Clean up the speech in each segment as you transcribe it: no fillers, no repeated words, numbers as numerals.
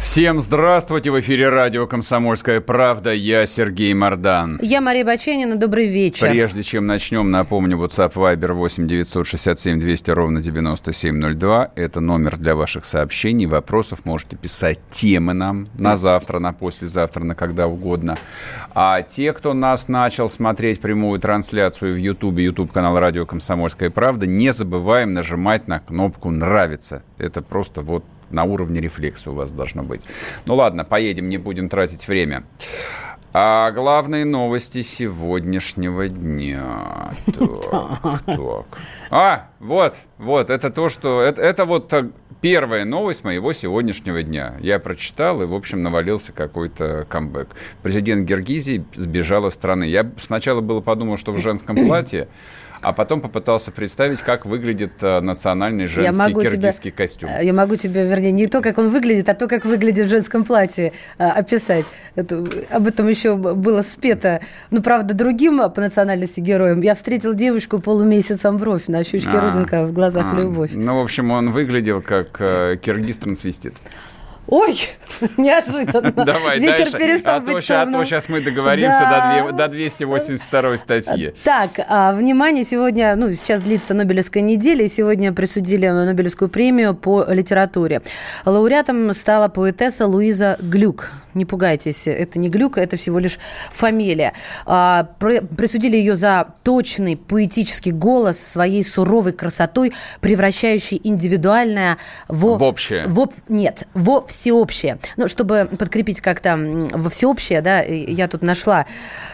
Всем здравствуйте! В эфире радио «Комсомольская правда». Я Сергей Мардан. Я Мария Баченина. Добрый вечер. Прежде чем начнем, напомню, WhatsApp Viber 8 967 200 97 02. Это номер для ваших сообщений, вопросов. Можете писать темы нам на завтра, на послезавтра, на когда угодно. А те, кто нас начал смотреть прямую трансляцию в Ютубе, Ютуб-канал радио «Комсомольская правда», не забываем нажимать на кнопку «Нравится». Это просто вот на уровне рефлекса у вас должно быть. Ну ладно, поедем, не будем тратить время. А главные новости сегодняшнего дня. Так. Вот, это то, что... Это вот первая новость моего сегодняшнего дня. Я прочитал, и, в общем, навалился какой-то камбэк. Президент Киргизии сбежал из страны. Я сначала было подумал, что в женском платье, а потом попытался представить, как выглядит национальный женский киргизский костюм. Я могу тебе, вернее, не то, как он выглядит, а то, как выглядит в женском платье, описать. Об этом еще было спето. Ну, правда, другим по национальности героем. Я встретил девушку полумесяцем бровь, на щучке родинка, в глазах любовь. Ну, в общем, он выглядел как киргиз-трансвестит. Ой, неожиданно. Давай, вечер дальше. Перестал быть темным. А то сейчас мы договоримся до 282 статьи. Так, внимание, сегодня, сейчас длится Нобелевская неделя, и сегодня присудили Нобелевскую премию по литературе. Лауреатом стала поэтесса Луиза Глюк. Не пугайтесь, это не Глюк, это всего лишь фамилия. Присудили ее за точный поэтический голос, своей суровой красотой, превращающей индивидуальное в общее. Нет, во всеобщее. Чтобы подкрепить как-то во всеобщее, я тут нашла.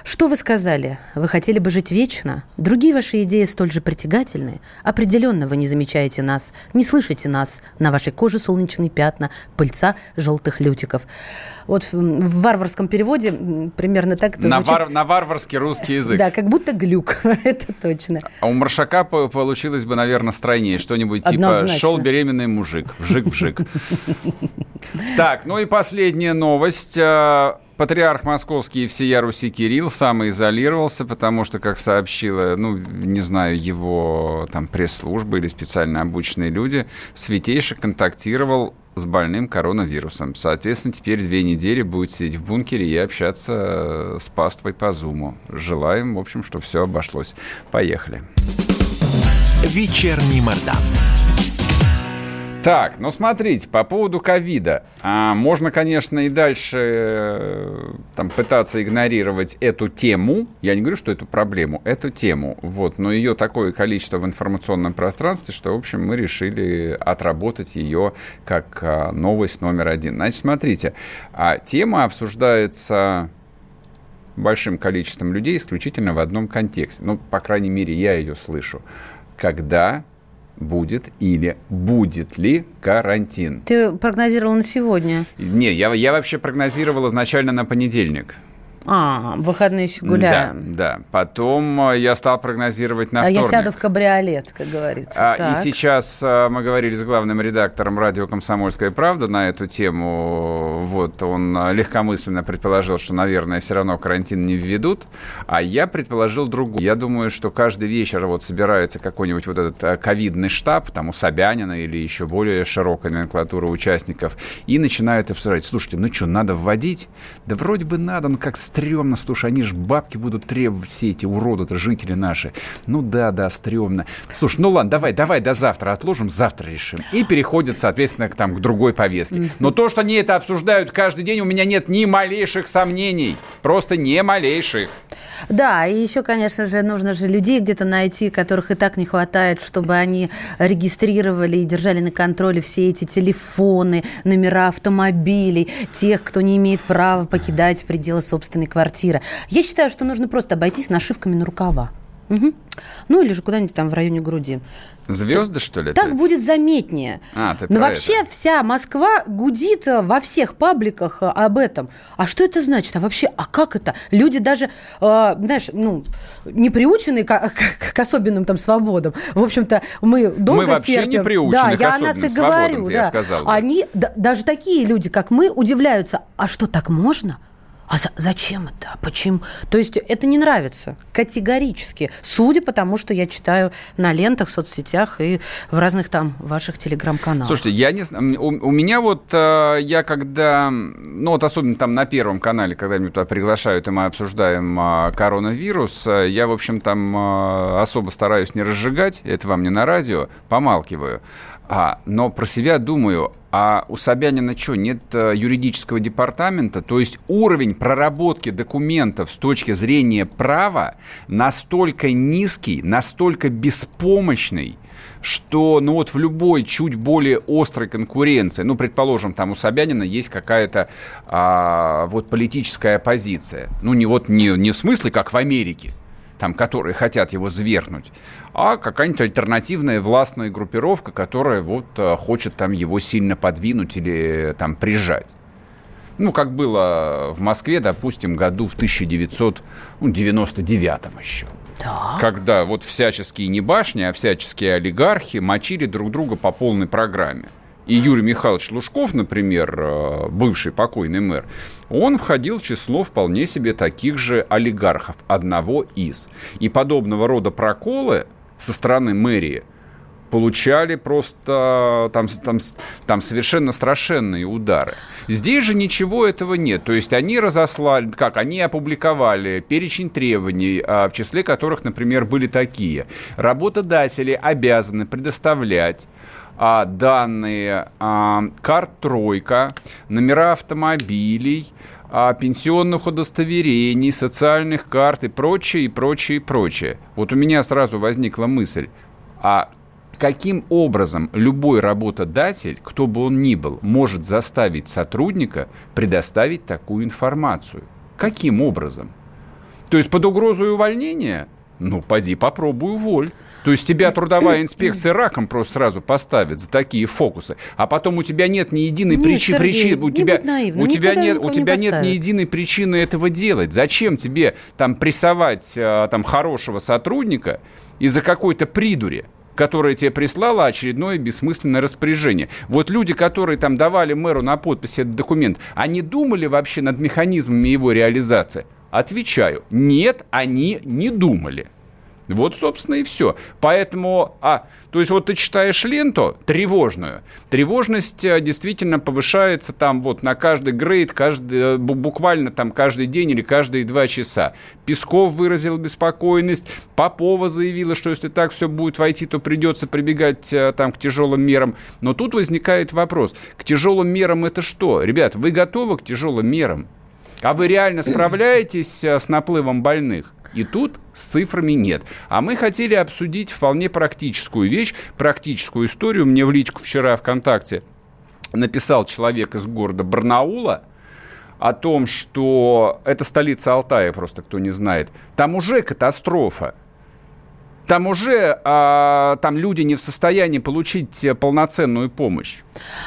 Что вы сказали? Вы хотели бы жить вечно? Другие ваши идеи столь же притягательны. Определенно вы не замечаете нас, не слышите нас. На вашей коже солнечные пятна, пыльца желтых лютиков. Вот в варварском переводе примерно так это звучит. На варварский русский язык. Да, как будто Глюк, это точно. А у Маршака получилось бы, наверное, стройнее. Что-нибудь типа «шел беременный мужик, вжик-вжик». Так, и последняя новость. Патриарх Московский и всея Руси Кирилл самоизолировался, потому что, как сообщила, не знаю, его там пресс-служба или специально обученные люди, святейший контактировал с больным коронавирусом. Соответственно, теперь 2 недели будет сидеть в бункере и общаться с паствой по Зуму. Желаем, в общем, что все обошлось. Поехали. Вечерний Мардан. Так, смотрите, по поводу ковида. Можно, конечно, и дальше пытаться игнорировать эту тему. Я не говорю, что эту проблему, эту тему. Но ее такое количество в информационном пространстве, что, в общем, мы решили отработать ее как новость номер 1. Значит, смотрите, тема обсуждается большим количеством людей исключительно в одном контексте. По крайней мере, я ее слышу. Когда будет или будет ли карантин? Ты прогнозировал на сегодня? Не, я вообще прогнозировал изначально на понедельник. Выходные еще гуляем. Да. Потом я стал прогнозировать на вторник. Я сяду в кабриолет, как говорится. И сейчас мы говорили с главным редактором радио «Комсомольская правда» на эту тему. Вот он легкомысленно предположил, что, наверное, все равно карантин не введут. А я предположил другую. Я думаю, что каждый вечер собирается какой-нибудь этот ковидный штаб, там у Собянина или еще более широкая номенклатура участников, и начинают обсуждать. Слушайте, что, надо вводить? Да вроде бы надо, как стрёмно, слушай, они же бабки будут требовать, все эти уроды-то, жители наши. Да, стрёмно. Слушай, ладно, давай до завтра отложим, завтра решим. И переходят, соответственно, к другой повестке. Но то, что они это обсуждают каждый день, у меня нет ни малейших сомнений. Просто не малейших. Да, и еще, конечно же, нужно же людей где-то найти, которых и так не хватает, чтобы они регистрировали и держали на контроле все эти телефоны, номера автомобилей, тех, кто не имеет права покидать пределы собственной квартиры. Я считаю, что нужно просто обойтись нашивками на рукава. Угу. Ну, или же куда-нибудь там в районе груди. Звезды, что ли? Так это будет заметнее. Но вообще это вся Москва гудит во всех пабликах об этом. А что это значит? А вообще, а как это? Люди даже, знаешь, ну, не приученные к особенным там свободам. В общем-то, мы долго терпим. Мы вообще терпим. Не приучены, да, к особенным, я о нас и говорю, да. Я сказал. Они, да, даже такие люди, как мы, удивляются. А что, так можно? А зачем это? Почему? То есть это не нравится категорически, судя по тому, что я читаю на лентах, в соцсетях и в разных там ваших телеграм-каналах. Слушайте, я не знаю, у меня вот я когда, ну вот особенно там на Первом канале, когда меня туда приглашают, и мы обсуждаем коронавирус, я, в общем, там особо стараюсь не разжигать, это вам не на радио, помалкиваю. Но про себя думаю, а у Собянина что, нет юридического департамента? То есть уровень проработки документов с точки зрения права настолько низкий, настолько беспомощный, что, ну вот в любой чуть более острой конкуренции, ну, предположим, там у Собянина есть какая-то вот политическая оппозиция. Ну, не в смысле, как в Америке, там, которые хотят его свергнуть, а какая-нибудь альтернативная властная группировка, которая вот хочет там его сильно подвинуть или там прижать. Ну, как было в Москве, допустим, году в 1999 еще. Так. Когда вот всяческие не башни, а всяческие олигархи мочили друг друга по полной программе. И Юрий Михайлович Лужков, например, бывший покойный мэр, он входил в число вполне себе таких же олигархов, одного из. И подобного рода проколы со стороны мэрии получали просто там совершенно страшенные удары. Здесь же ничего этого нет. То есть они разослали, они опубликовали перечень требований, в числе которых, например, были такие. Работодатели обязаны предоставлять данные, карт «Тройка», номера автомобилей, пенсионных удостоверений, социальных карт и прочее, и прочее, и прочее. Вот у меня сразу возникла мысль, а каким образом любой работодатель, кто бы он ни был, может заставить сотрудника предоставить такую информацию? Каким образом? То есть под угрозой увольнения? Ну, поди попробуй уволь. То есть тебя трудовая инспекция раком просто сразу поставит за такие фокусы. А потом у тебя нет ни единой причины. У тебя нет ни единой причины этого делать. Зачем тебе там прессовать хорошего сотрудника из-за какой-то придури, которая тебе прислала очередное бессмысленное распоряжение? Вот люди, которые там давали мэру на подпись этот документ, они думали вообще над механизмами его реализации? Отвечаю, нет, они не думали. Вот, собственно, и все. Поэтому, то есть вот ты читаешь ленту тревожную, тревожность действительно повышается там вот на каждый грейд, буквально там каждый день или каждые 2 часа. Песков выразил беспокойность, Попова заявила, что если так все будет войти, то придется прибегать там к тяжелым мерам. Но тут возникает вопрос, к тяжелым мерам это что? Ребят, вы готовы к тяжелым мерам? А вы реально справляетесь с наплывом больных? И тут с цифрами нет. А мы хотели обсудить вполне практическую вещь, практическую историю. Мне в личку вчера ВКонтакте написал человек из города Барнаула о том, что это столица Алтая, просто кто не знает. Там уже катастрофа. Там уже там люди не в состоянии получить полноценную помощь.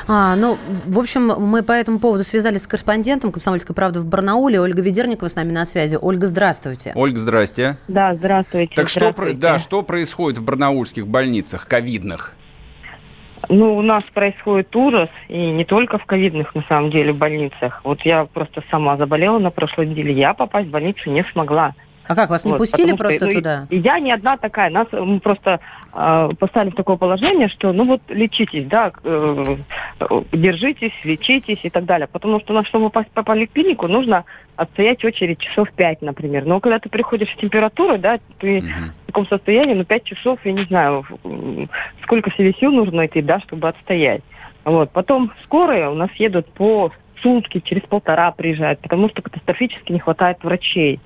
Ну, в общем, мы по этому поводу связались с корреспондентом «Комсомольской правды» в Барнауле. Ольга Ведерникова с нами на связи. Ольга, здравствуйте. Ольга, здрасте. Да, здравствуйте. Так здравствуйте. Что происходит в барнаульских больницах ковидных? Ну, у нас происходит ужас, и не только в ковидных, на самом деле, больницах. Вот я просто сама заболела на прошлой неделе, я попасть в больницу не смогла. А как, вас не пустили просто туда? Я не одна такая. Нас просто поставили в такое положение, что лечитесь, да, держитесь, лечитесь и так далее. Потому что, чтобы попасть в поликлинику, нужно отстоять очередь часов 5, например. Но когда ты приходишь с температурой, да, ты в таком состоянии, 5 часов, я не знаю, сколько себе сил нужно идти, да, чтобы отстоять. Вот. Потом скорые у нас едут по сутки, через 1,5 приезжают, потому что катастрофически не хватает врачей.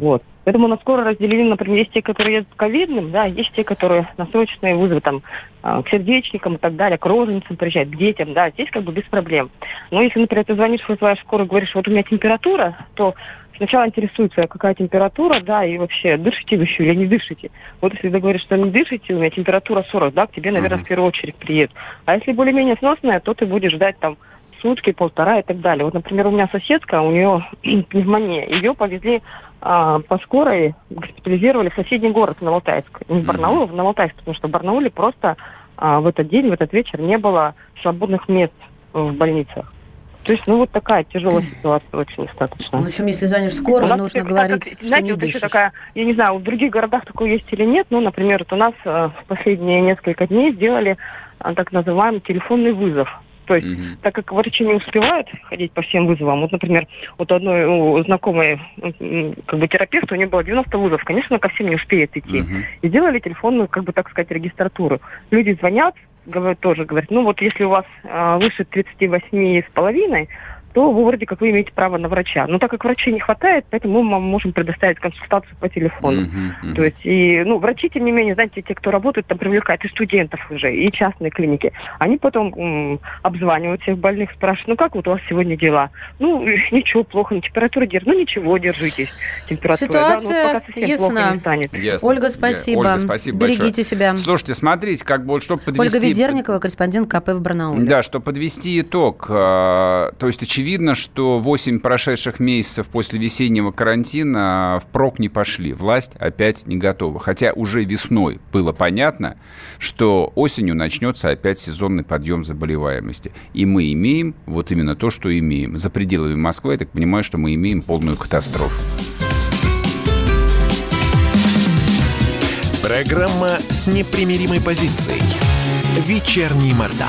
Вот. Поэтому нас скоро разделили, например, есть те, которые едут к ковидным, да, есть те, которые на срочные вызовы там, к сердечникам и так далее, к розницам приезжают, к детям, да, здесь как бы без проблем. Но если, например, ты звонишь, вызываешь скорую, говоришь, вот у меня температура, то сначала интересуется, какая температура, да, и вообще, дышите вы еще или не дышите. Вот если ты говоришь, что не дышите, у меня температура 40, да, к тебе, наверное, в первую очередь приедут. А если более-менее сносная, то ты будешь ждать там сутки, полтора и так далее. Вот, например, у меня соседка, у нее пневмония, ее повезли по скорой, госпитализировали в соседний город, на Алтайск. Не в Барнаул, а на Алтайск, потому что в Барнауле просто в этот день, в этот вечер не было свободных мест в больницах. То есть, ну, вот такая тяжелая ситуация очень достаточно. В общем, если звонишь в скорую, нужно говорить, как, что знаете, не вот дышишь. Еще такая, я не знаю, в других городах такое есть или нет, но, например, вот у нас в последние несколько дней сделали так называемый телефонный вызов. То есть, так как врачи не успевают ходить по всем вызовам, вот, например, вот одной знакомой как бы терапевта, у нее было 90 вызов, конечно, ко всем не успеет идти. И делали телефонную, как бы, так сказать, регистратуру. Люди звонят, говорят, ну вот если у вас выше 38,5, то вы вроде как вы имеете право на врача. Но так как врачей не хватает, поэтому мы можем предоставить консультацию по телефону. То есть, и, ну, врачи, тем не менее, знаете, те, кто работают, там привлекают и студентов уже, и частные клиники. Они потом обзванивают всех больных, спрашивают, ну как вот у вас сегодня дела? Ну, ничего, плохо, температура держится. Ну, ничего, держитесь. Температура, ситуация да, ну, пока совсем плохо не станет. Ясно. Ольга, спасибо. Ольга, спасибо Берегите большое. Себя. Слушайте, смотрите, как будет, чтобы подвести... Ольга Ведерникова, корреспондент КП в Барнауле. Да, чтобы подвести итог, то есть очевидно, что 8 прошедших месяцев после весеннего карантина впрок не пошли. Власть опять не готова. Хотя уже весной было понятно, что осенью начнется опять сезонный подъем заболеваемости. И мы имеем вот именно то, что имеем. За пределами Москвы, я так понимаю, что мы имеем полную катастрофу. Программа с непримиримой позицией. Вечерний Мардан.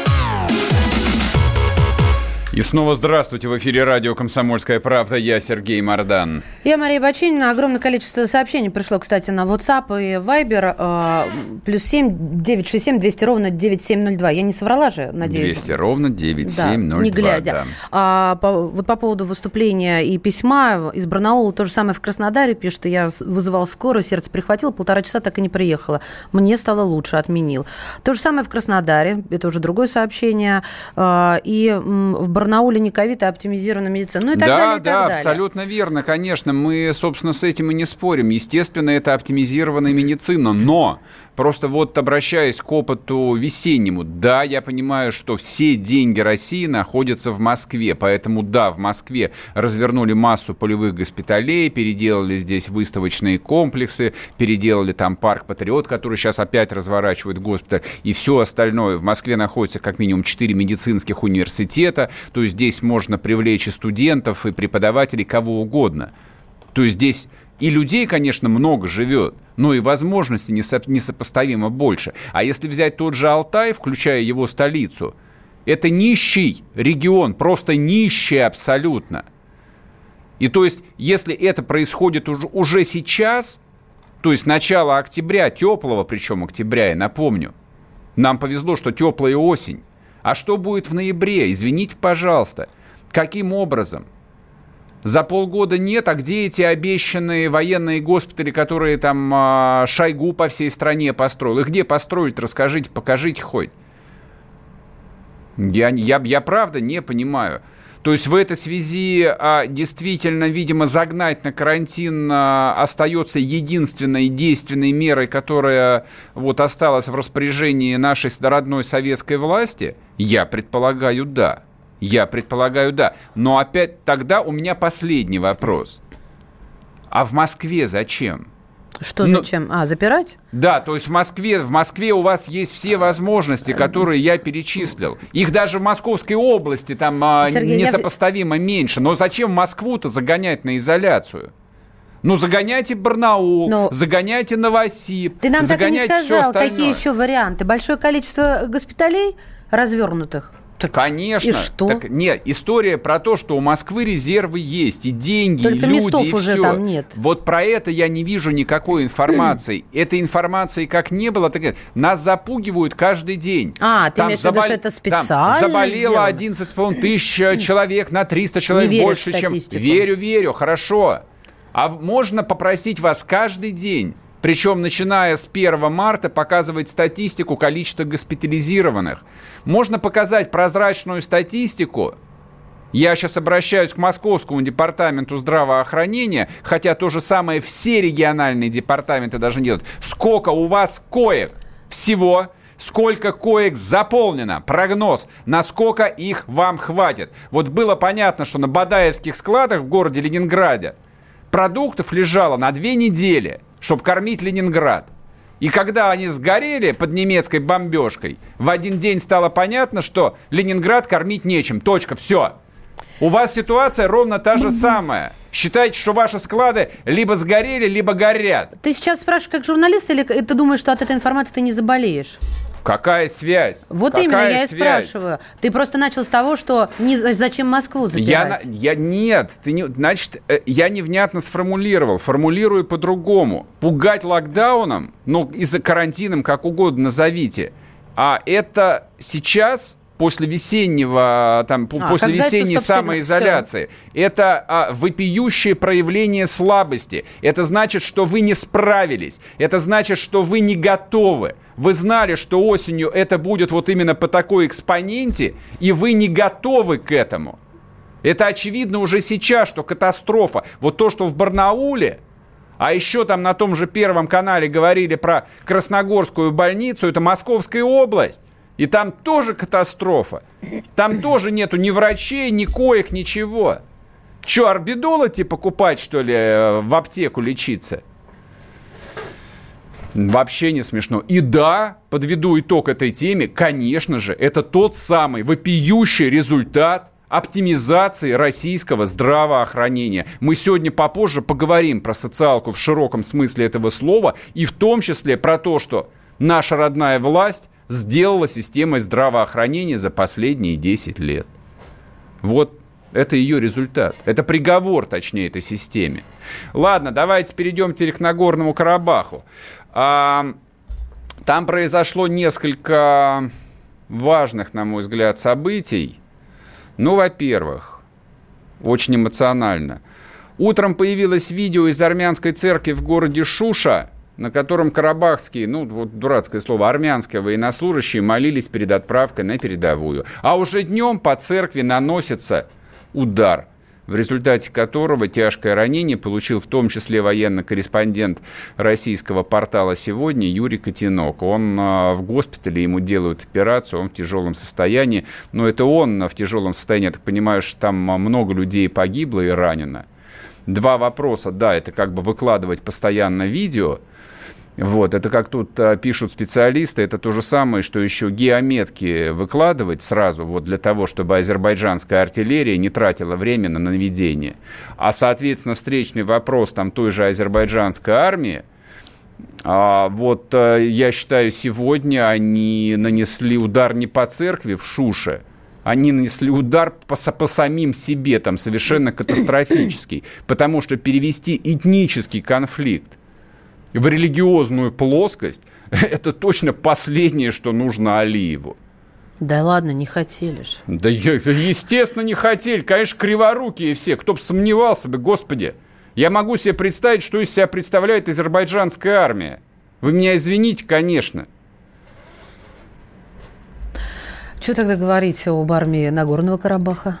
И снова здравствуйте. В эфире радио «Комсомольская правда». Я Сергей Мардан. Я Мария Баченина. Огромное количество сообщений пришло, кстати, на WhatsApp и Viber. +7 967 200 ровно 9702. Я не соврала же, надеюсь. 200 ровно 9702. Да, не глядя. Да. Вот по поводу выступления и письма из Барнаула, то же самое в Краснодаре пишут. Я вызывал скорую, сердце прихватило, 1,5 часа так и не приехала. Мне стало лучше, отменил. То же самое в Краснодаре. Это уже другое сообщение. И в Барнауле не ковид, а оптимизированная медицина. Ну и так далее, и так далее. Да, абсолютно верно, конечно. Мы, собственно, с этим и не спорим. Естественно, это оптимизированная медицина, но... Просто вот обращаясь к опыту весеннему, да, я понимаю, что все деньги России находятся в Москве, поэтому да, в Москве развернули массу полевых госпиталей, переделали здесь выставочные комплексы, переделали там парк «Патриот», который сейчас опять разворачивает госпиталь, и все остальное. В Москве находится как минимум 4 медицинских университета, то есть здесь можно привлечь и студентов, и преподавателей, кого угодно. То есть здесь... И людей, конечно, много живет, но и возможностей несопоставимо больше. А если взять тот же Алтай, включая его столицу, это нищий регион, просто нищий абсолютно. И то есть, если это происходит уже сейчас, то есть начало октября, теплого, причем октября, я напомню, нам повезло, что теплая осень. А что будет в ноябре? Извините, пожалуйста. Каким образом? За полгода нет, а где эти обещанные военные госпитали, которые там Шойгу по всей стране построил? И где построить, расскажите, покажите хоть. Я правда не понимаю. То есть в этой связи действительно, видимо, загнать на карантин остается единственной действенной мерой, которая вот осталась в распоряжении нашей родной советской власти? Я предполагаю, да. Я предполагаю, да. Но опять тогда у меня последний вопрос. А в Москве зачем? Что зачем? Запирать? Да, то есть в Москве у вас есть все возможности, которые я перечислил. Их даже в Московской области там несопоставимо меньше. Но зачем Москву-то загонять на изоляцию? Ну, загоняйте Барнаул, загоняйте Новосиб, загоняйте все остальное. Ты нам так и не сказал, какие еще варианты. Большое количество госпиталей развернутых. Так, конечно. И что? Так, нет, история про то, что у Москвы резервы есть, и деньги, только и люди, местов и уже все. Там нет. Вот про это я не вижу никакой информации. Этой информации как не было, так нет. Нас запугивают каждый день. Ты имеешь в виду, что это специально заболело 11,5 тысяч человек на 300 человек больше, чем... Верю, хорошо. А можно попросить вас каждый день, причем начиная с 1 марта, показывать статистику количества госпитализированных. Можно показать прозрачную статистику. Я сейчас обращаюсь к Московскому департаменту здравоохранения, хотя то же самое все региональные департаменты должны делать. Сколько у вас коек всего? Сколько коек заполнено? Прогноз. Насколько их вам хватит? Вот было понятно, что на Бадаевских складах в городе Ленинграде продуктов лежало на 2 недели, чтобы кормить Ленинград. И когда они сгорели под немецкой бомбежкой, в один день стало понятно, что Ленинград кормить нечем. Точка. Все. У вас ситуация ровно та же самая. Считайте, что ваши склады либо сгорели, либо горят. Ты сейчас спрашиваешь как журналист, или ты думаешь, что от этой информации ты не заболеешь? Какая связь? Вот какая именно, я связь? И спрашиваю. Ты просто начал с того, что зачем Москву забирать? Значит, я невнятно сформулировал. Формулирую по-другому. Пугать локдауном, из-за карантином, как угодно назовите. А это сейчас, после весеннего, после весенней самоизоляции, это вопиющее проявление слабости. Это значит, что вы не справились. Это значит, что вы не готовы. Вы знали, что осенью это будет вот именно по такой экспоненте, и вы не готовы к этому. Это очевидно уже сейчас, что катастрофа. Вот то, что в Барнауле, а еще там на том же Первом канале говорили про Красногорскую больницу, это Московская область. И там тоже катастрофа. Там тоже нету ни врачей, ни коек, ничего. Че, орбидола покупать, что ли, в аптеку лечиться? Вообще не смешно. И да, подведу итог этой теме, конечно же, это тот самый вопиющий результат оптимизации российского здравоохранения. Мы сегодня попозже поговорим про социалку в широком смысле этого слова, и в том числе про то, что наша родная власть сделала системой здравоохранения за последние 10 лет. Вот. Это ее результат. Это приговор, точнее, этой системе. Ладно, давайте перейдем теперь к Нагорному Карабаху. Там произошло несколько важных, на мой взгляд, событий. Во-первых, очень эмоционально. Утром появилось видео из армянской церкви в городе Шуша, на котором карабахские, дурацкое слово, армянские военнослужащие молились перед отправкой на передовую. А уже днем по церкви наносится удар, в результате которого тяжкое ранение получил в том числе военный корреспондент российского портала «Сегодня» Юрий Котенок. Он в госпитале, ему делают операцию, он в тяжелом состоянии. Но это он в тяжелом состоянии. Я так понимаю, что там много людей погибло и ранено. Два вопроса. Да, это как бы выкладывать постоянно видео. Это как тут пишут специалисты, это то же самое, что еще геометки выкладывать сразу, для того, чтобы азербайджанская артиллерия не тратила время на наведение. А, соответственно, встречный вопрос той же азербайджанской армии, я считаю, сегодня они нанесли удар не по церкви в Шуше, они нанесли удар по самим себе, совершенно катастрофический, потому что перевести этнический конфликт в религиозную плоскость, это точно последнее, что нужно Алиеву. Да ладно, не хотели же. Да, естественно, не хотели. Конечно, криворукие все. Кто бы сомневался бы, господи. Я могу себе представить, что из себя представляет азербайджанская армия. Вы меня извините, конечно. Что тогда говорить об армии Нагорного Карабаха?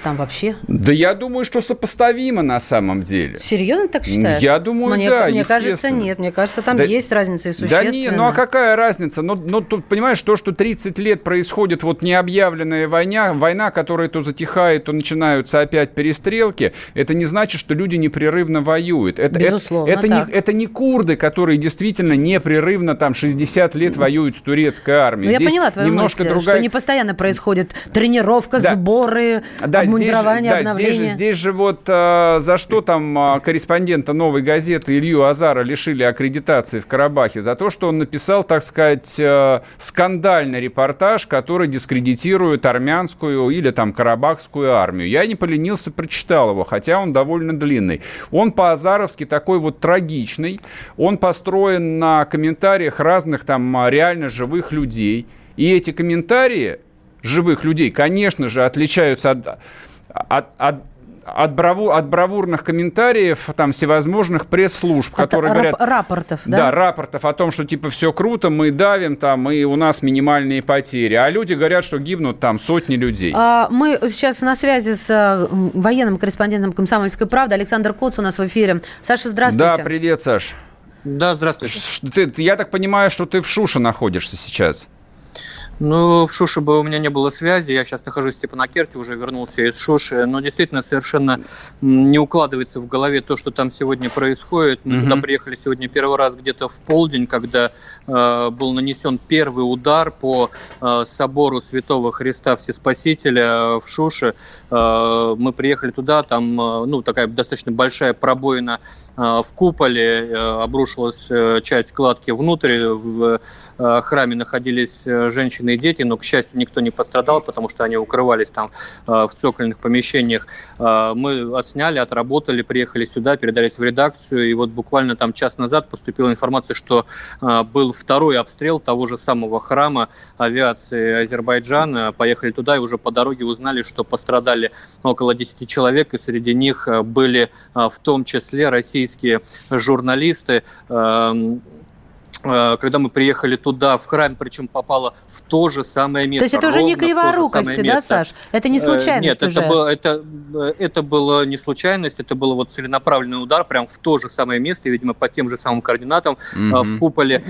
там вообще? Да я думаю, что сопоставимо на самом деле. Серьезно так считаешь? Я думаю, мне, да, мне кажется, нет. Мне кажется, там да, есть разница и существенная. Да не, ну а какая разница? Но тут, понимаешь, то, что 30 лет происходит вот необъявленная война, которая то затихает, то начинаются опять перестрелки, это не значит, что люди непрерывно воюют. Безусловно, это не курды, которые действительно непрерывно там 60 лет воюют с турецкой армией. Здесь я поняла твою мысль, другая... что не постоянно происходит тренировка, да, сборы, да, обмундирование, обновление. Здесь же вот за что там корреспондента «Новой газеты» Илью Азара лишили аккредитации в Карабахе? За то, что он написал, так сказать, скандальный репортаж, который дискредитирует армянскую или там карабахскую армию. Я не поленился, прочитал его, хотя он довольно длинный. Он по-азаровски такой вот трагичный. Он построен на комментариях разных там реально живых людей. И эти комментарии живых людей, конечно же, отличаются от бравурных комментариев там всевозможных пресс-служб, которые говорят... Рапортов, да? Да, рапортов о том, что типа все круто, мы давим там, и у нас минимальные потери. А люди говорят, что гибнут там сотни людей. Мы сейчас на связи с военным корреспондентом «Комсомольской правды». Александр Коц у нас в эфире. Саша, здравствуйте. Да, привет, Саш. Да, здравствуйте. Я так понимаю, что ты в Шуше находишься сейчас. Ну, в Шуше бы у меня не было связи, я сейчас нахожусь в Степанакерте, уже вернулся из Шуши, но действительно совершенно не укладывается в голове то, что там сегодня происходит. Мы туда приехали сегодня первый раз где-то в полдень, когда был нанесен первый удар по собору Святого Христа Всеспасителя в Шуше. Мы приехали туда, там такая достаточно большая пробоина в куполе, обрушилась часть кладки внутрь, в храме находились женщины и дети, но, к счастью, никто не пострадал, потому что они укрывались там в цокольных помещениях. Мы отсняли, отработали, приехали сюда, передались в редакцию, и вот буквально там час назад поступила информация, что был второй обстрел того же самого храма авиации Азербайджана. Поехали туда и уже по дороге узнали, что пострадали около 10 человек, и среди них были в том числе российские журналисты. Когда мы приехали туда, в храм, причем попало в то же самое место. То есть это уже не криворукости, да, Саш? Это не случайность? Нет, уже? Это была не случайность, это был вот целенаправленный удар прям в то же самое место, видимо, по тем же самым координатам в куполе.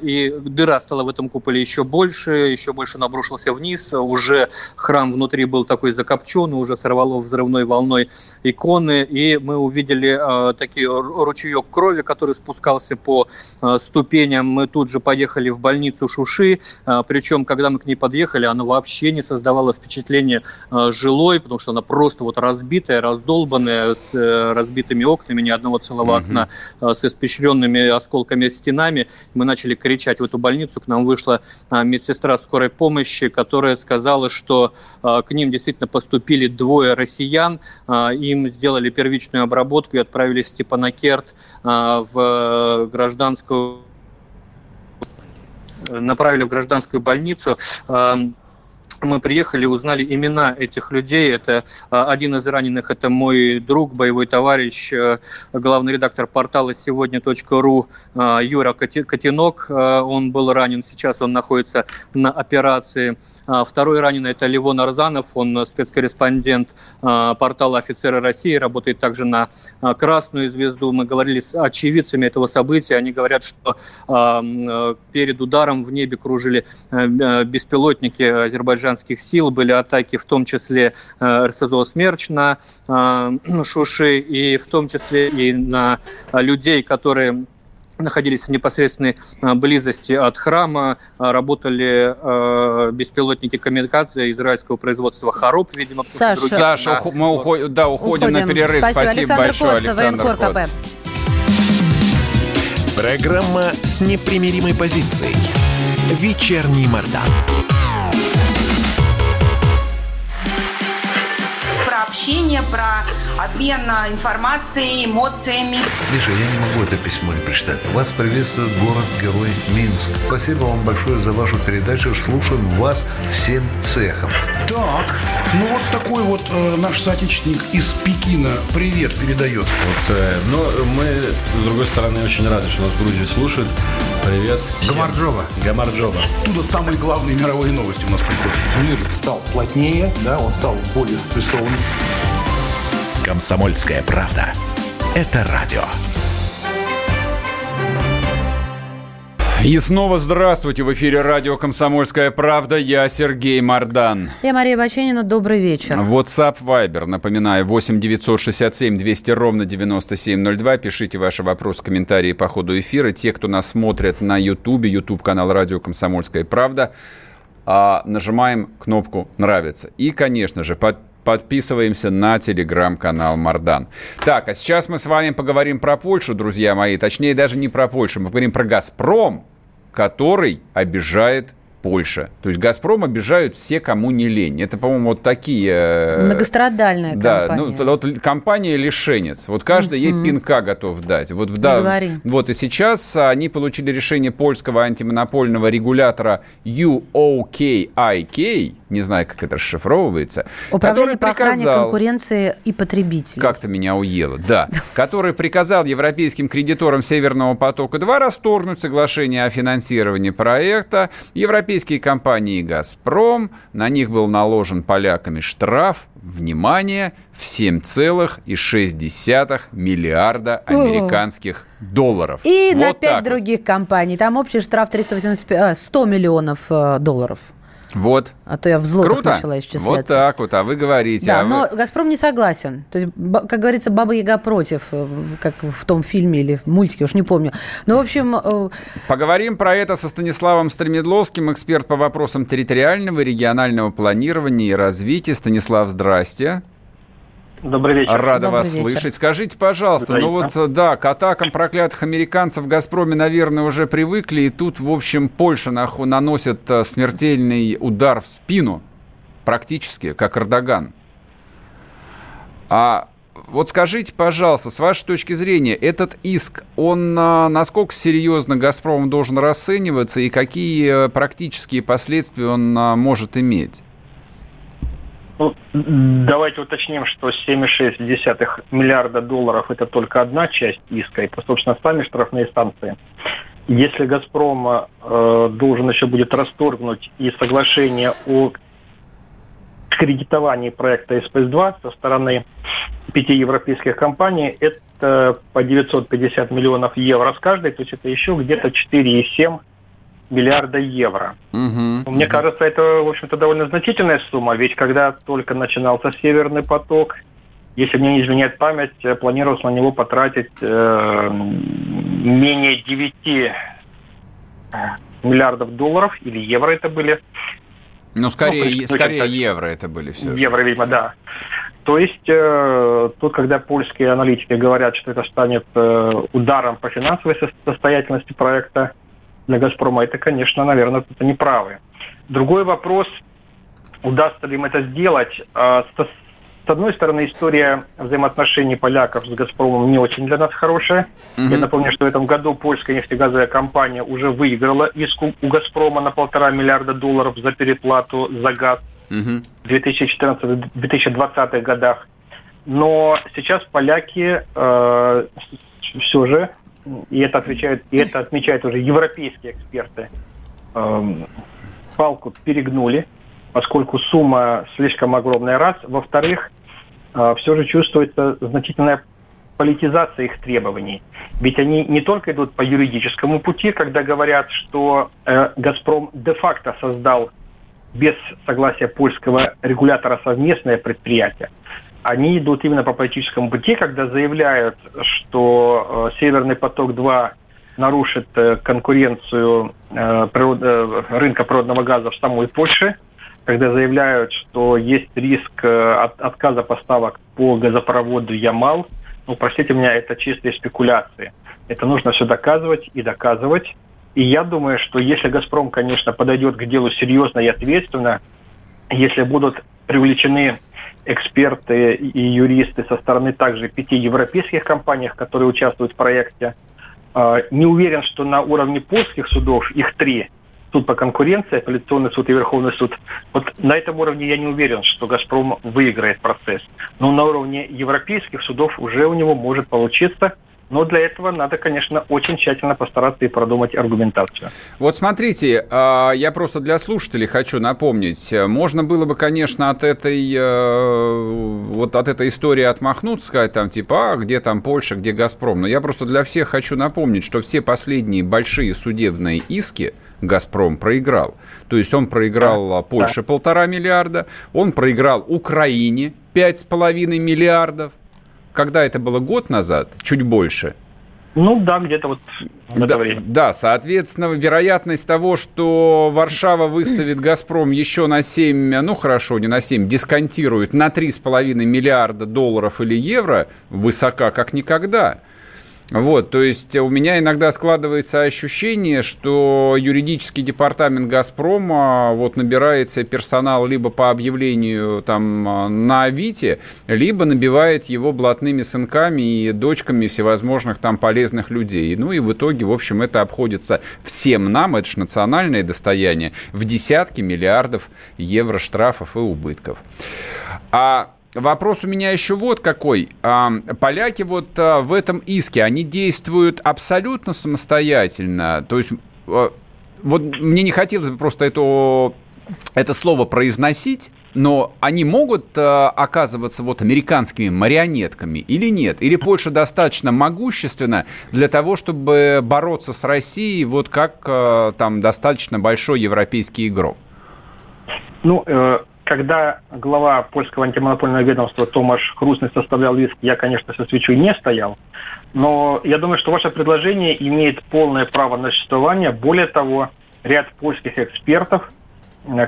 И дыра стала в этом куполе еще больше он обрушился вниз. Уже храм внутри был такой закопченный, уже сорвало взрывной волной иконы, и мы увидели такие ручеек крови, который спускался по ступени. Мы тут же поехали в больницу Шуши, причем, когда мы к ней подъехали, она вообще не создавала впечатления жилой, потому что она просто вот разбитая, раздолбанная, с разбитыми окнами, ни одного целого окна, с испещренными осколками стенами. Мы начали кричать в эту больницу, к нам вышла медсестра скорой помощи, которая сказала, что к ним действительно поступили двое россиян, им сделали первичную обработку и отправили в Степанакерт в гражданскую больницу. Мы приехали, узнали имена этих людей. Это один из раненых, это мой друг, боевой товарищ, главный редактор портала сегодня.ру Юра Котенок. Он был ранен, сейчас он находится на операции. Второй раненый – это Левон Арзанов, он спецкорреспондент портала «Офицеры России», работает также на «Красную звезду». Мы говорили с очевидцами этого события, они говорят, что перед ударом в небе кружили беспилотники Азербайджана, сил, были атаки в том числе РСЗО «Смерч» на Шуши, и в том числе и на людей, которые находились в непосредственной близости от храма, работали беспилотники камикадзе израильского производства «Хароб», видимо. Саша, мы уходим на перерыв. Спасибо большое, Александр Коц. Программа с непримиримой позицией. Вечерний Мардан. Про общение, про обмен информацией, эмоциями. Миша, я не могу это письмо не прочитать. Вас приветствует город-герой Минск. Спасибо вам большое за вашу передачу. Слушаем вас всем цехом. Так, ну вот такой вот наш соотечественник из Пекина привет передает. Вот, но мы, с другой стороны, очень рады, что нас в Грузии слушают. Привет. Гамарджоба. Оттуда самые главные мировые новости у нас приходят. Мир стал плотнее, да, он стал более спрессованным. «Комсомольская правда» – это радио. И снова здравствуйте. В эфире радио «Комсомольская правда». Я Сергей Мардан. Я Мария Баченина. Добрый вечер. WhatsApp, Viber. Напоминаю, 8 967 200 ровно 97 02. Пишите ваши вопросы, комментарии по ходу эфира. Те, кто нас смотрит на Ютубе, Ютуб-канал «Радио «Комсомольская правда», нажимаем кнопку «Нравится». И, конечно же, подписываемся на телеграм-канал Мардан. Так, а сейчас мы с вами поговорим про Польшу, друзья мои. Точнее, даже не про Польшу. Мы поговорим про «Газпром», который обижает Польша. То есть «Газпром» обижают все, кому не лень. Это, по-моему, вот такие... Многострадальная компания. Да, ну, вот компания «Лишенец». Вот каждый ей пинка готов дать. Вот, вот и сейчас они получили решение польского антимонопольного регулятора UOKIK, не знаю, как это расшифровывается, Управление по охране конкуренции и потребителей. Как-то меня уело, да. Который приказал европейским кредиторам «Северного потока-2» расторгнуть соглашение о финансировании проекта. Европейские компании «Газпром», на них был наложен поляками штраф, внимание, в 7,6 миллиарда американских долларов. И вот на 5 других компаний. Там общий штраф 100 миллионов долларов. Вот. А то я в злотах начала исчисляться. Вот так вот, а вы говорите. Да, но «Газпром» не согласен. То есть, как говорится, «Баба Яга против», как в том фильме или мультике, уж не помню. Ну, в общем... Поговорим про это со Станиславом Стремедловским, эксперт по вопросам территориального и регионального планирования и развития. Станислав, здрасте. Добрый вечер. Рада вас слышать. Скажите, пожалуйста, к атакам проклятых американцев в «Газпроме», наверное, уже привыкли, и тут, в общем, Польша наносит смертельный удар в спину, практически, как Эрдоган. А вот скажите, пожалуйста, с вашей точки зрения, этот иск, он насколько серьезно «Газпромом» должен расцениваться, и какие практические последствия он может иметь? Давайте уточним, что 7,6 миллиарда долларов – это только одна часть иска, и, собственно, сами штрафные санкции. Если «Газпром» должен еще будет расторгнуть и соглашение о кредитовании проекта СПС-2 со стороны 5 европейских компаний, это по 950 миллионов евро с каждой, то есть это еще где-то 4,7 миллиарда евро. Мне кажется, это, в общем-то, довольно значительная сумма, ведь когда только начинался «Северный поток», если мне не изменяет память, планировалось на него потратить менее 9 миллиардов долларов, или евро это были. Ну, скорее евро это были все же. Евро, видимо, да. То есть, тут, когда польские аналитики говорят, что это станет ударом по финансовой состоятельности проекта, для «Газпрома», это, конечно, наверное, это неправы. Другой вопрос, удастся ли им это сделать. С одной стороны, история взаимоотношений поляков с «Газпромом» не очень для нас хорошая. Я напомню, что в этом году польская нефтегазовая компания уже выиграла иск у «Газпрома» на 1,5 миллиарда долларов за переплату за газ в 2014-2020 годах. Но сейчас поляки все же... И это отмечают уже европейские эксперты. Палку перегнули, поскольку сумма слишком огромная, раз. Во-вторых, все же чувствуется значительная политизация их требований. Ведь они не только идут по юридическому пути, когда говорят, что «Газпром» де-факто создал без согласия польского регулятора совместное предприятие. Они идут именно по политическому пути, когда заявляют, что «Северный поток-2» нарушит конкуренцию рынка природного газа в самой Польше, когда заявляют, что есть риск отказа поставок по газопроводу Ямал. Ну, простите меня, это чистые спекуляции. Это нужно все доказывать и доказывать. И я думаю, что если «Газпром», конечно, подойдет к делу серьезно и ответственно, если будут привлечены эксперты и юристы со стороны также 5 европейских компаний, которые участвуют в проекте. Не уверен, что на уровне польских судов их 3. Суд по конкуренции, апелляционный суд и Верховный суд. Вот на этом уровне я не уверен, что «Газпром» выиграет процесс. Но на уровне европейских судов уже у него может получиться. Но для этого надо, конечно, очень тщательно постараться и продумать аргументацию. Вот смотрите, я просто для слушателей хочу напомнить. Можно было бы, конечно, от этой истории отмахнуться, сказать там типа, где там Польша, где «Газпром». Но я просто для всех хочу напомнить, что все последние большие судебные иски «Газпром» проиграл. То есть он проиграл Польше 1,5 миллиарда, он проиграл Украине 5,5 миллиардов. Когда это было год назад, чуть больше. Ну да, где-то вот в это время. Да, соответственно, вероятность того, что Варшава выставит «Газпром» еще на 7, ну хорошо, не на 7, дисконтирует на 3,5 миллиарда долларов или евро, высока как никогда. Вот, то есть у меня иногда складывается ощущение, что юридический департамент «Газпрома» вот набирается персонал либо по объявлению там на Авито, либо набивает его блатными сынками и дочками всевозможных там полезных людей. Ну и в итоге, в общем, это обходится всем нам, это же национальное достояние, в десятки миллиардов евро штрафов и убытков. Вопрос у меня еще вот какой. Поляки вот в этом иске, они действуют абсолютно самостоятельно. То есть вот мне не хотелось бы просто это слово произносить, но они могут оказываться вот американскими марионетками или нет? Или Польша достаточно могущественна для того, чтобы бороться с Россией вот как там достаточно большой европейский игрок? Когда глава польского антимонопольного ведомства Томаш Хрустный составлял иск, я, конечно, со свечой не стоял. Но я думаю, что ваше предложение имеет полное право на существование. Более того, ряд польских экспертов,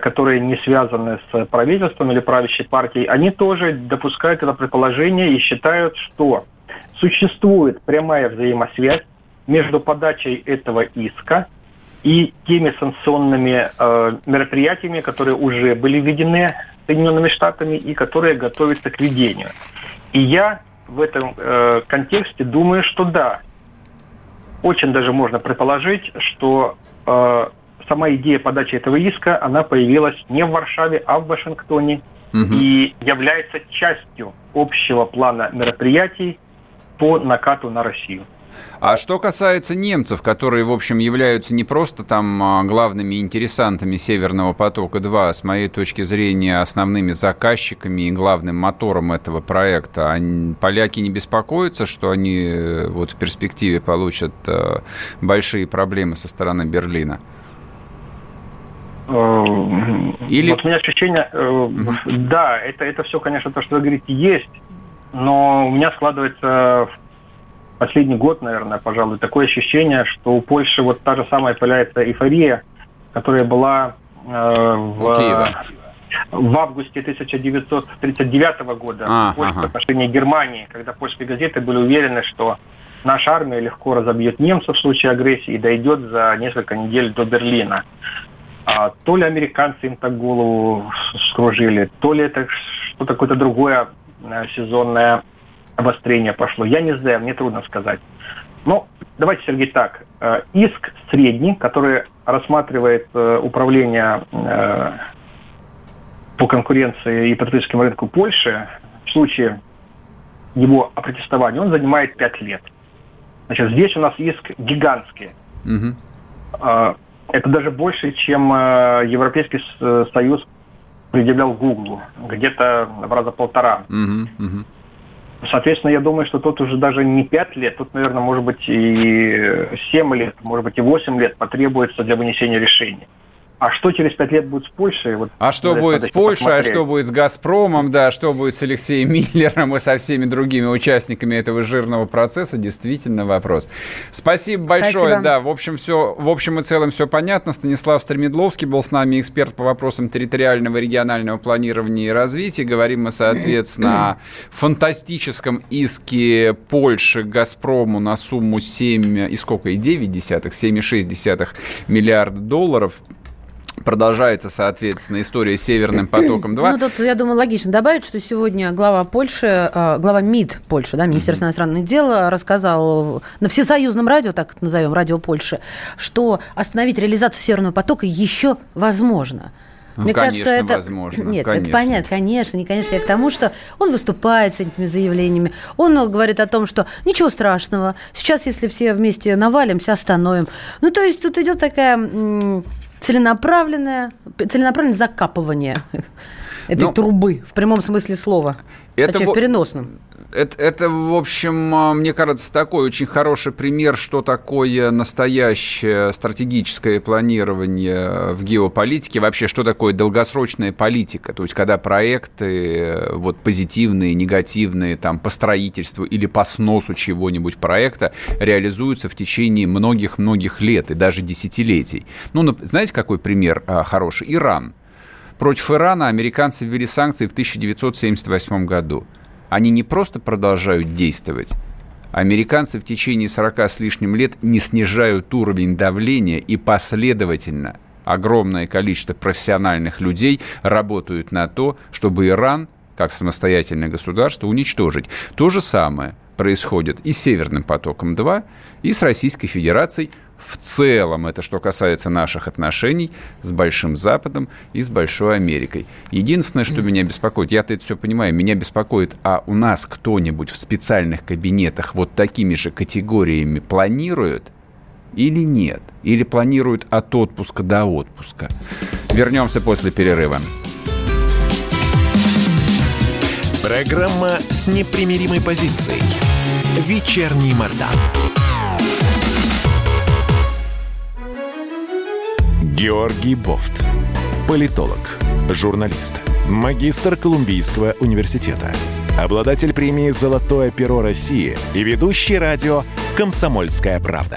которые не связаны с правительством или правящей партией, они тоже допускают это предположение и считают, что существует прямая взаимосвязь между подачей этого иска и теми санкционными мероприятиями, которые уже были введены Соединенными Штатами и которые готовятся к введению. И я в этом контексте думаю, что да, очень даже можно предположить, что сама идея подачи этого иска, она появилась не в Варшаве, а в Вашингтоне, и является частью общего плана мероприятий по накату на Россию. А что касается немцев, которые, в общем, являются не просто там главными интересантами «Северного потока-2», а с моей точки зрения основными заказчиками и главным мотором этого проекта, поляки не беспокоятся, что они вот в перспективе получат большие проблемы со стороны Берлина? Или... Вот у меня ощущение, да, это все, конечно, то, что вы говорите, есть, но у меня складывается последний год, наверное, пожалуй, такое ощущение, что у Польши вот та же самая появляется эйфория, которая была в августе 1939 года в Польше в отношении Германии, когда польские газеты были уверены, что наша армия легко разобьет немцев в случае агрессии и дойдет за несколько недель до Берлина. То ли американцы им так голову скружили, то ли это что-то какое-то другое сезонное обострение пошло. Я не знаю, мне трудно сказать. Но давайте, Сергей, так. Иск средний, который рассматривает управление по конкуренции и потребительскому рынку Польши, в случае его опротестования, он занимает 5 лет. Значит, здесь у нас иск гигантский. Это даже больше, чем Европейский Союз предъявлял Гуглу. Где-то в раза 1,5. Соответственно, я думаю, что тут уже даже не 5 лет, тут, наверное, может быть, и 7 лет, может быть, и 8 лет потребуется для вынесения решения. А что через 5 лет будет с Польшей? Вот, а что будет с Польшей, посмотреть. А что будет с «Газпромом», да, что будет с Алексеем Миллером и со всеми другими участниками этого жирного процесса, действительно вопрос. Спасибо большое. Спасибо. Да, в общем и целом все понятно. Станислав Стремедловский был с нами, эксперт по вопросам территориального и регионального планирования и развития. Говорим мы, соответственно, о фантастическом иске Польши к «Газпрому» на сумму 7,9 миллиарда долларов. Продолжается, соответственно, история с Северным потоком-2. Ну, тут, я думаю, логично добавить, что сегодня глава МИД Польши, да, Министерство иностранных дел, рассказал на всесоюзном радио, так это назовем, радио Польши, что остановить реализацию Северного потока еще возможно. Ну, мне конечно, кажется, это... возможно. Нет, конечно. Это понятно, конечно, не конечно. Я к тому, что он выступает с этими заявлениями, он говорит о том, что ничего страшного, сейчас, если все вместе навалимся, остановим. Ну, то есть тут идет такая целенаправленное закапывание этой трубы, в прямом смысле слова, хотя в переносном. Это, в общем, мне кажется, такой очень хороший пример, что такое настоящее стратегическое планирование в геополитике, вообще, что такое долгосрочная политика, то есть когда проекты вот, позитивные, негативные, там, по строительству или по сносу чего-нибудь проекта реализуются в течение многих-многих лет и даже десятилетий. Ну, знаете, какой пример хороший? Иран. Против Ирана американцы ввели санкции в 1978 году. Они не просто продолжают действовать, американцы в течение 40 с лишним лет не снижают уровень давления, и последовательно огромное количество профессиональных людей работают на то, чтобы Иран, как самостоятельное государство, уничтожить. То же самое происходит и с Северным потоком-2, и с Российской Федерацией в целом. Это что касается наших отношений с Большим Западом и с Большой Америкой. Единственное, что меня беспокоит, я-то это все понимаю, меня беспокоит, а у нас кто-нибудь в специальных кабинетах вот такими же категориями планирует или нет? Или планирует от отпуска до отпуска? Вернемся после перерыва. Программа с непримиримой позицией. Вечерний Мардан. Георгий Бофт. Политолог, журналист, магистр Колумбийского университета, обладатель премии «Золотое перо России» и ведущий радио «Комсомольская правда».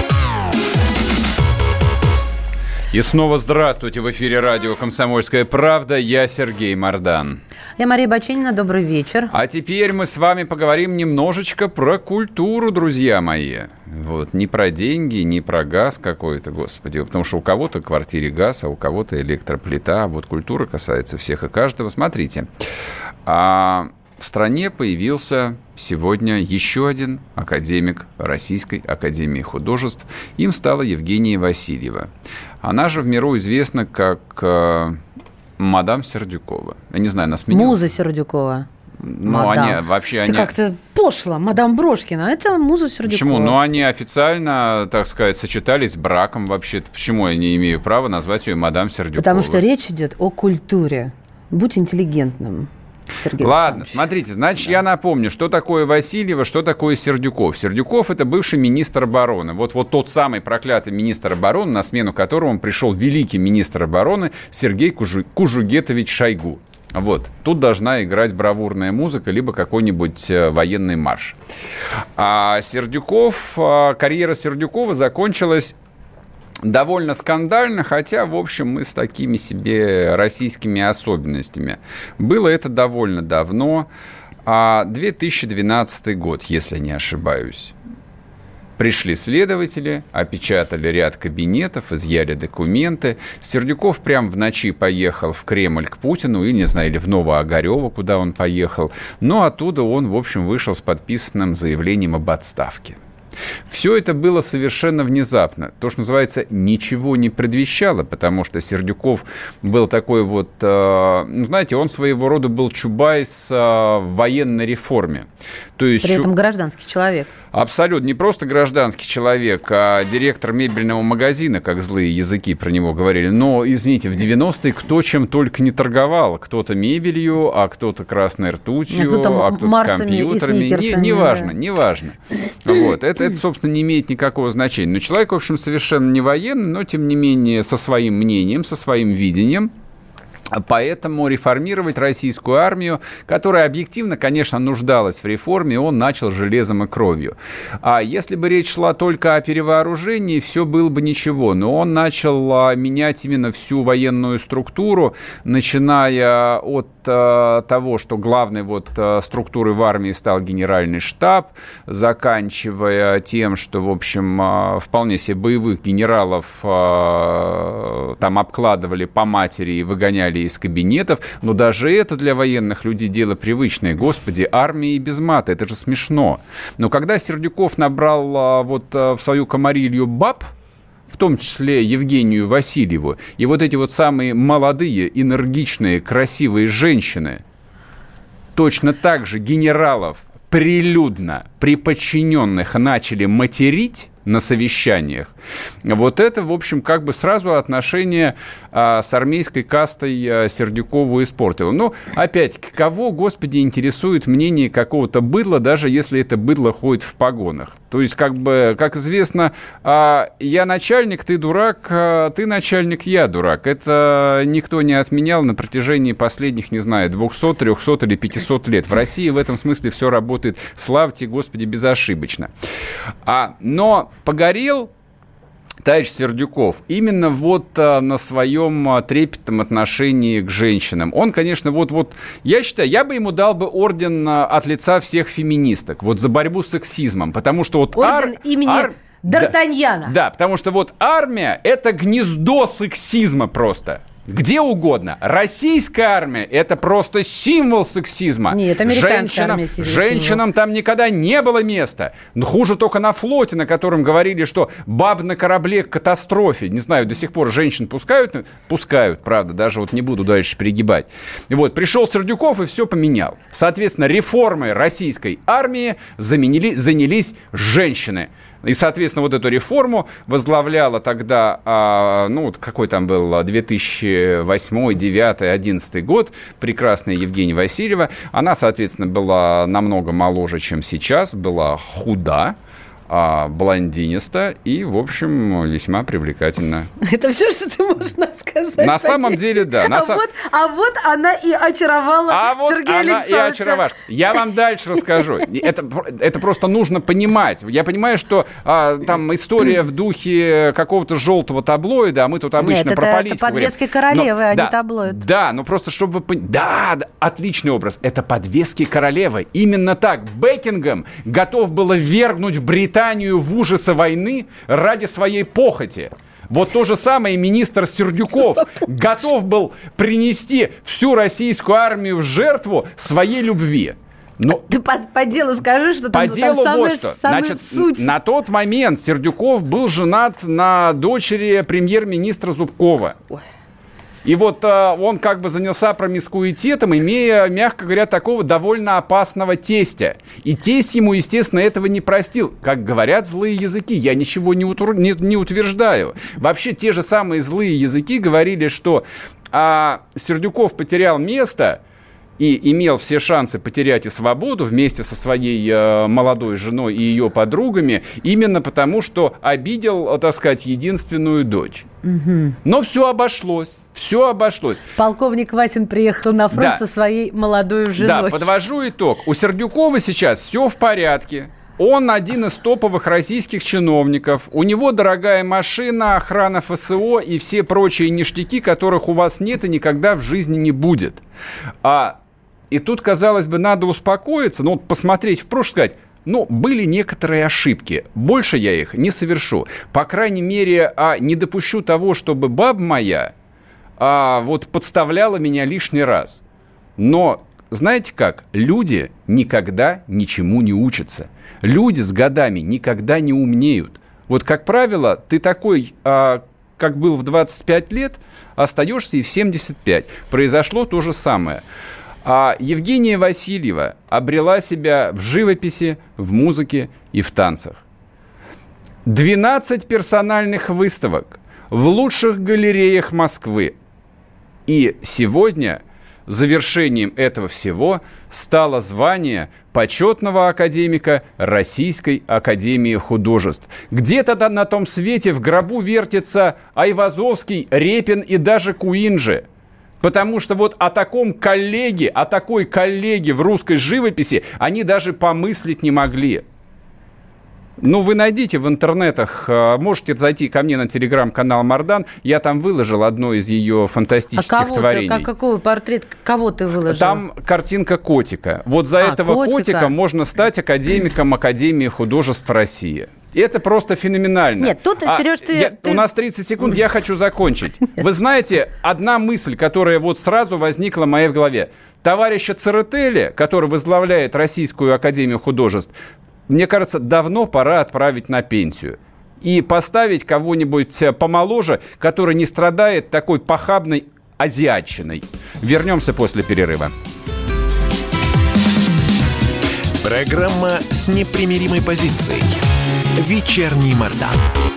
И снова здравствуйте. В эфире радио «Комсомольская правда». Я Сергей Мардан. Я Мария Баченина. Добрый вечер. А теперь мы с вами поговорим немножечко про культуру, друзья мои. Вот, не про деньги, не про газ какой-то, господи. Потому что у кого-то в квартире газ, а у кого-то электроплита. Вот культура касается всех и каждого. Смотрите. В стране появился сегодня еще один академик Российской Академии Художеств. Им стала Евгения Васильева. Она же в миру известна как мадам Сердюкова. Я не знаю, она сменила. Муза Сердюкова. Ну, они вообще... Ты как-то пошло, мадам Брошкина, это муза Сердюкова. Почему? Ну, они официально, так сказать, сочетались с браком вообще-то. Почему я не имею права назвать ее мадам Сердюкова? Потому что речь идет о культуре. Будь интеллигентным. Сергей Ладно, смотрите, значит, да. Я напомню, что такое Васильева, что такое Сердюков. Сердюков – это бывший министр обороны. Вот тот самый проклятый министр обороны, на смену которому пришел великий министр обороны Сергей Кужугетович Шойгу. Вот, тут должна играть бравурная музыка, либо какой-нибудь военный марш. А Сердюков, карьера Сердюкова закончилась... Довольно скандально, хотя, в общем, мы с такими себе российскими особенностями. Было это довольно давно, 2012 год, если не ошибаюсь. Пришли следователи, опечатали ряд кабинетов, изъяли документы. Сердюков прямо в ночи поехал в Кремль к Путину, или, не знаю, или в Новоогарёво, куда он поехал. Но оттуда он, в общем, вышел с подписанным заявлением об отставке. Все это было совершенно внезапно. То, что называется, ничего не предвещало, потому что Сердюков был такой вот... знаете, он своего рода был Чубайс в военной реформе. То есть, при этом гражданский человек. Абсолютно. Не просто гражданский человек, а директор мебельного магазина, как злые языки про него говорили. Но, извините, в 90-е кто чем только не торговал. Кто-то мебелью, а кто-то красной ртутью, а кто-то компьютерами. Неважно. Вот, это, собственно, не имеет никакого значения. Но человек, в общем, совершенно не военный, но, тем не менее, со своим мнением, со своим видением. Поэтому реформировать российскую армию, которая объективно, конечно, нуждалась в реформе, он начал железом и кровью. А если бы речь шла только о перевооружении, все было бы ничего. Но он начал менять именно всю военную структуру, начиная от того, что главной структурой в армии стал генеральный штаб, заканчивая тем, что, в общем, вполне себе боевых генералов там обкладывали по матери и выгоняли из кабинетов. Но даже это для военных людей дело привычное. Господи, армия и без мата. Это же смешно. Но когда Сердюков набрал в свою комарилью баб, в том числе Евгению Васильеву, и эти самые молодые, энергичные, красивые женщины, точно так же генералов прилюдно при подчиненных начали материть на совещаниях, это, в общем, сразу отношение с армейской кастой Сердюкову испортило. Но, опять-таки, кого, господи, интересует мнение какого-то быдла, даже если это быдло ходит в погонах? То есть, как известно, я начальник, ты дурак, ты начальник, я дурак. Это никто не отменял на протяжении последних, 200, 300 или 500 лет. В России в этом смысле все работает, славьте, господи, безошибочно. Но погорел товарищ Сердюков именно на своем трепетном отношении к женщинам. Он, конечно, я считаю, я бы ему дал бы орден от лица всех феминисток, за борьбу с сексизмом, потому что орден имени Д'Артаньяна. Да, потому что армия – это гнездо сексизма просто. Где угодно. Российская армия – это просто символ сексизма. Нет, американская армия сидит. Женщинам там никогда не было места. Хуже только на флоте, на котором говорили, что баб на корабле к катастрофе. Не знаю, до сих пор женщин пускают? Пускают, правда, даже не буду дальше перегибать. Пришел Сердюков и все поменял. Соответственно, реформой российской армии занялись женщины. И, соответственно, эту реформу возглавляла тогда, 2008, 2009, 2011 год, прекрасная Евгения Васильева. Она, соответственно, была намного моложе, чем сейчас, была худа, блондиниста и, в общем, весьма привлекательно. Это все, что ты можешь нам сказать? На самом деле, да. Она и очаровала Сергея Александровича. Она и очаровашка. Я вам дальше расскажу. Это просто нужно понимать. Я понимаю, что там история в духе какого-то желтого таблоида, а мы тут обычно про политику говорим. Это подвески королевы, а не таблоид. Да, но просто чтобы вы поняли. Да, отличный образ. Это подвески королевы. Именно так. Бекингем готов было вергнуть Британию в ужасы войны ради своей похоти. То же самое министр Сердюков готов был принести всю российскую армию в жертву своей любви. Ты по делу скажи, что там самая суть. Значит, на тот момент Сердюков был женат на дочери премьер-министра Зубкова. Ой. И он занялся промискуитетом, имея, мягко говоря, такого довольно опасного тестя. И тесть ему, естественно, этого не простил. Как говорят злые языки, я ничего не утверждаю. Вообще, те же самые злые языки говорили, что Сердюков потерял место и имел все шансы потерять и свободу вместе со своей молодой женой и ее подругами, именно потому, что обидел, так сказать, единственную дочь. Угу. Но все обошлось. Все обошлось. Полковник Васин приехал на фронт со своей молодой женой. Да, подвожу итог. У Сердюкова сейчас все в порядке. Он один из топовых российских чиновников. У него дорогая машина, охрана ФСО и все прочие ништяки, которых у вас нет и никогда в жизни не будет. И тут, казалось бы, надо успокоиться, посмотреть в прошлое, сказать, были некоторые ошибки. Больше я их не совершу. По крайней мере, не допущу того, чтобы баба моя подставляла меня лишний раз. Но, знаете как, люди никогда ничему не учатся. Люди с годами никогда не умнеют. Как правило, ты такой, как был в 25 лет, остаешься и в 75. Произошло то же самое. А Евгения Васильева обрела себя в живописи, в музыке и в танцах. 12 персональных выставок в лучших галереях Москвы. И сегодня завершением этого всего стало звание почетного академика Российской Академии Художеств. Где-то на том свете в гробу вертятся Айвазовский, Репин и даже Куинджи. Потому что вот о таком коллеге, о такой коллеге в русской живописи они даже помыслить не могли. Ну, вы найдите в интернетах, можете зайти ко мне на телеграм-канал Мардан, я там выложил одно из ее фантастических творений. А какой портрет, кого ты выложил? Там картинка котика. Вот за этого котика можно стать академиком Академии художеств России. И это просто феноменально. Нет, тут, Сереж, У нас 30 секунд, я хочу закончить. Вы знаете, одна мысль, которая вот сразу возникла в моей голове. Товарища Церетели, который возглавляет Российскую Академию Художеств, мне кажется, давно пора отправить на пенсию и поставить кого-нибудь помоложе, который не страдает такой похабной азиатчиной. Вернемся после перерыва. Программа с непримиримой позицией. Вечерний Мардан.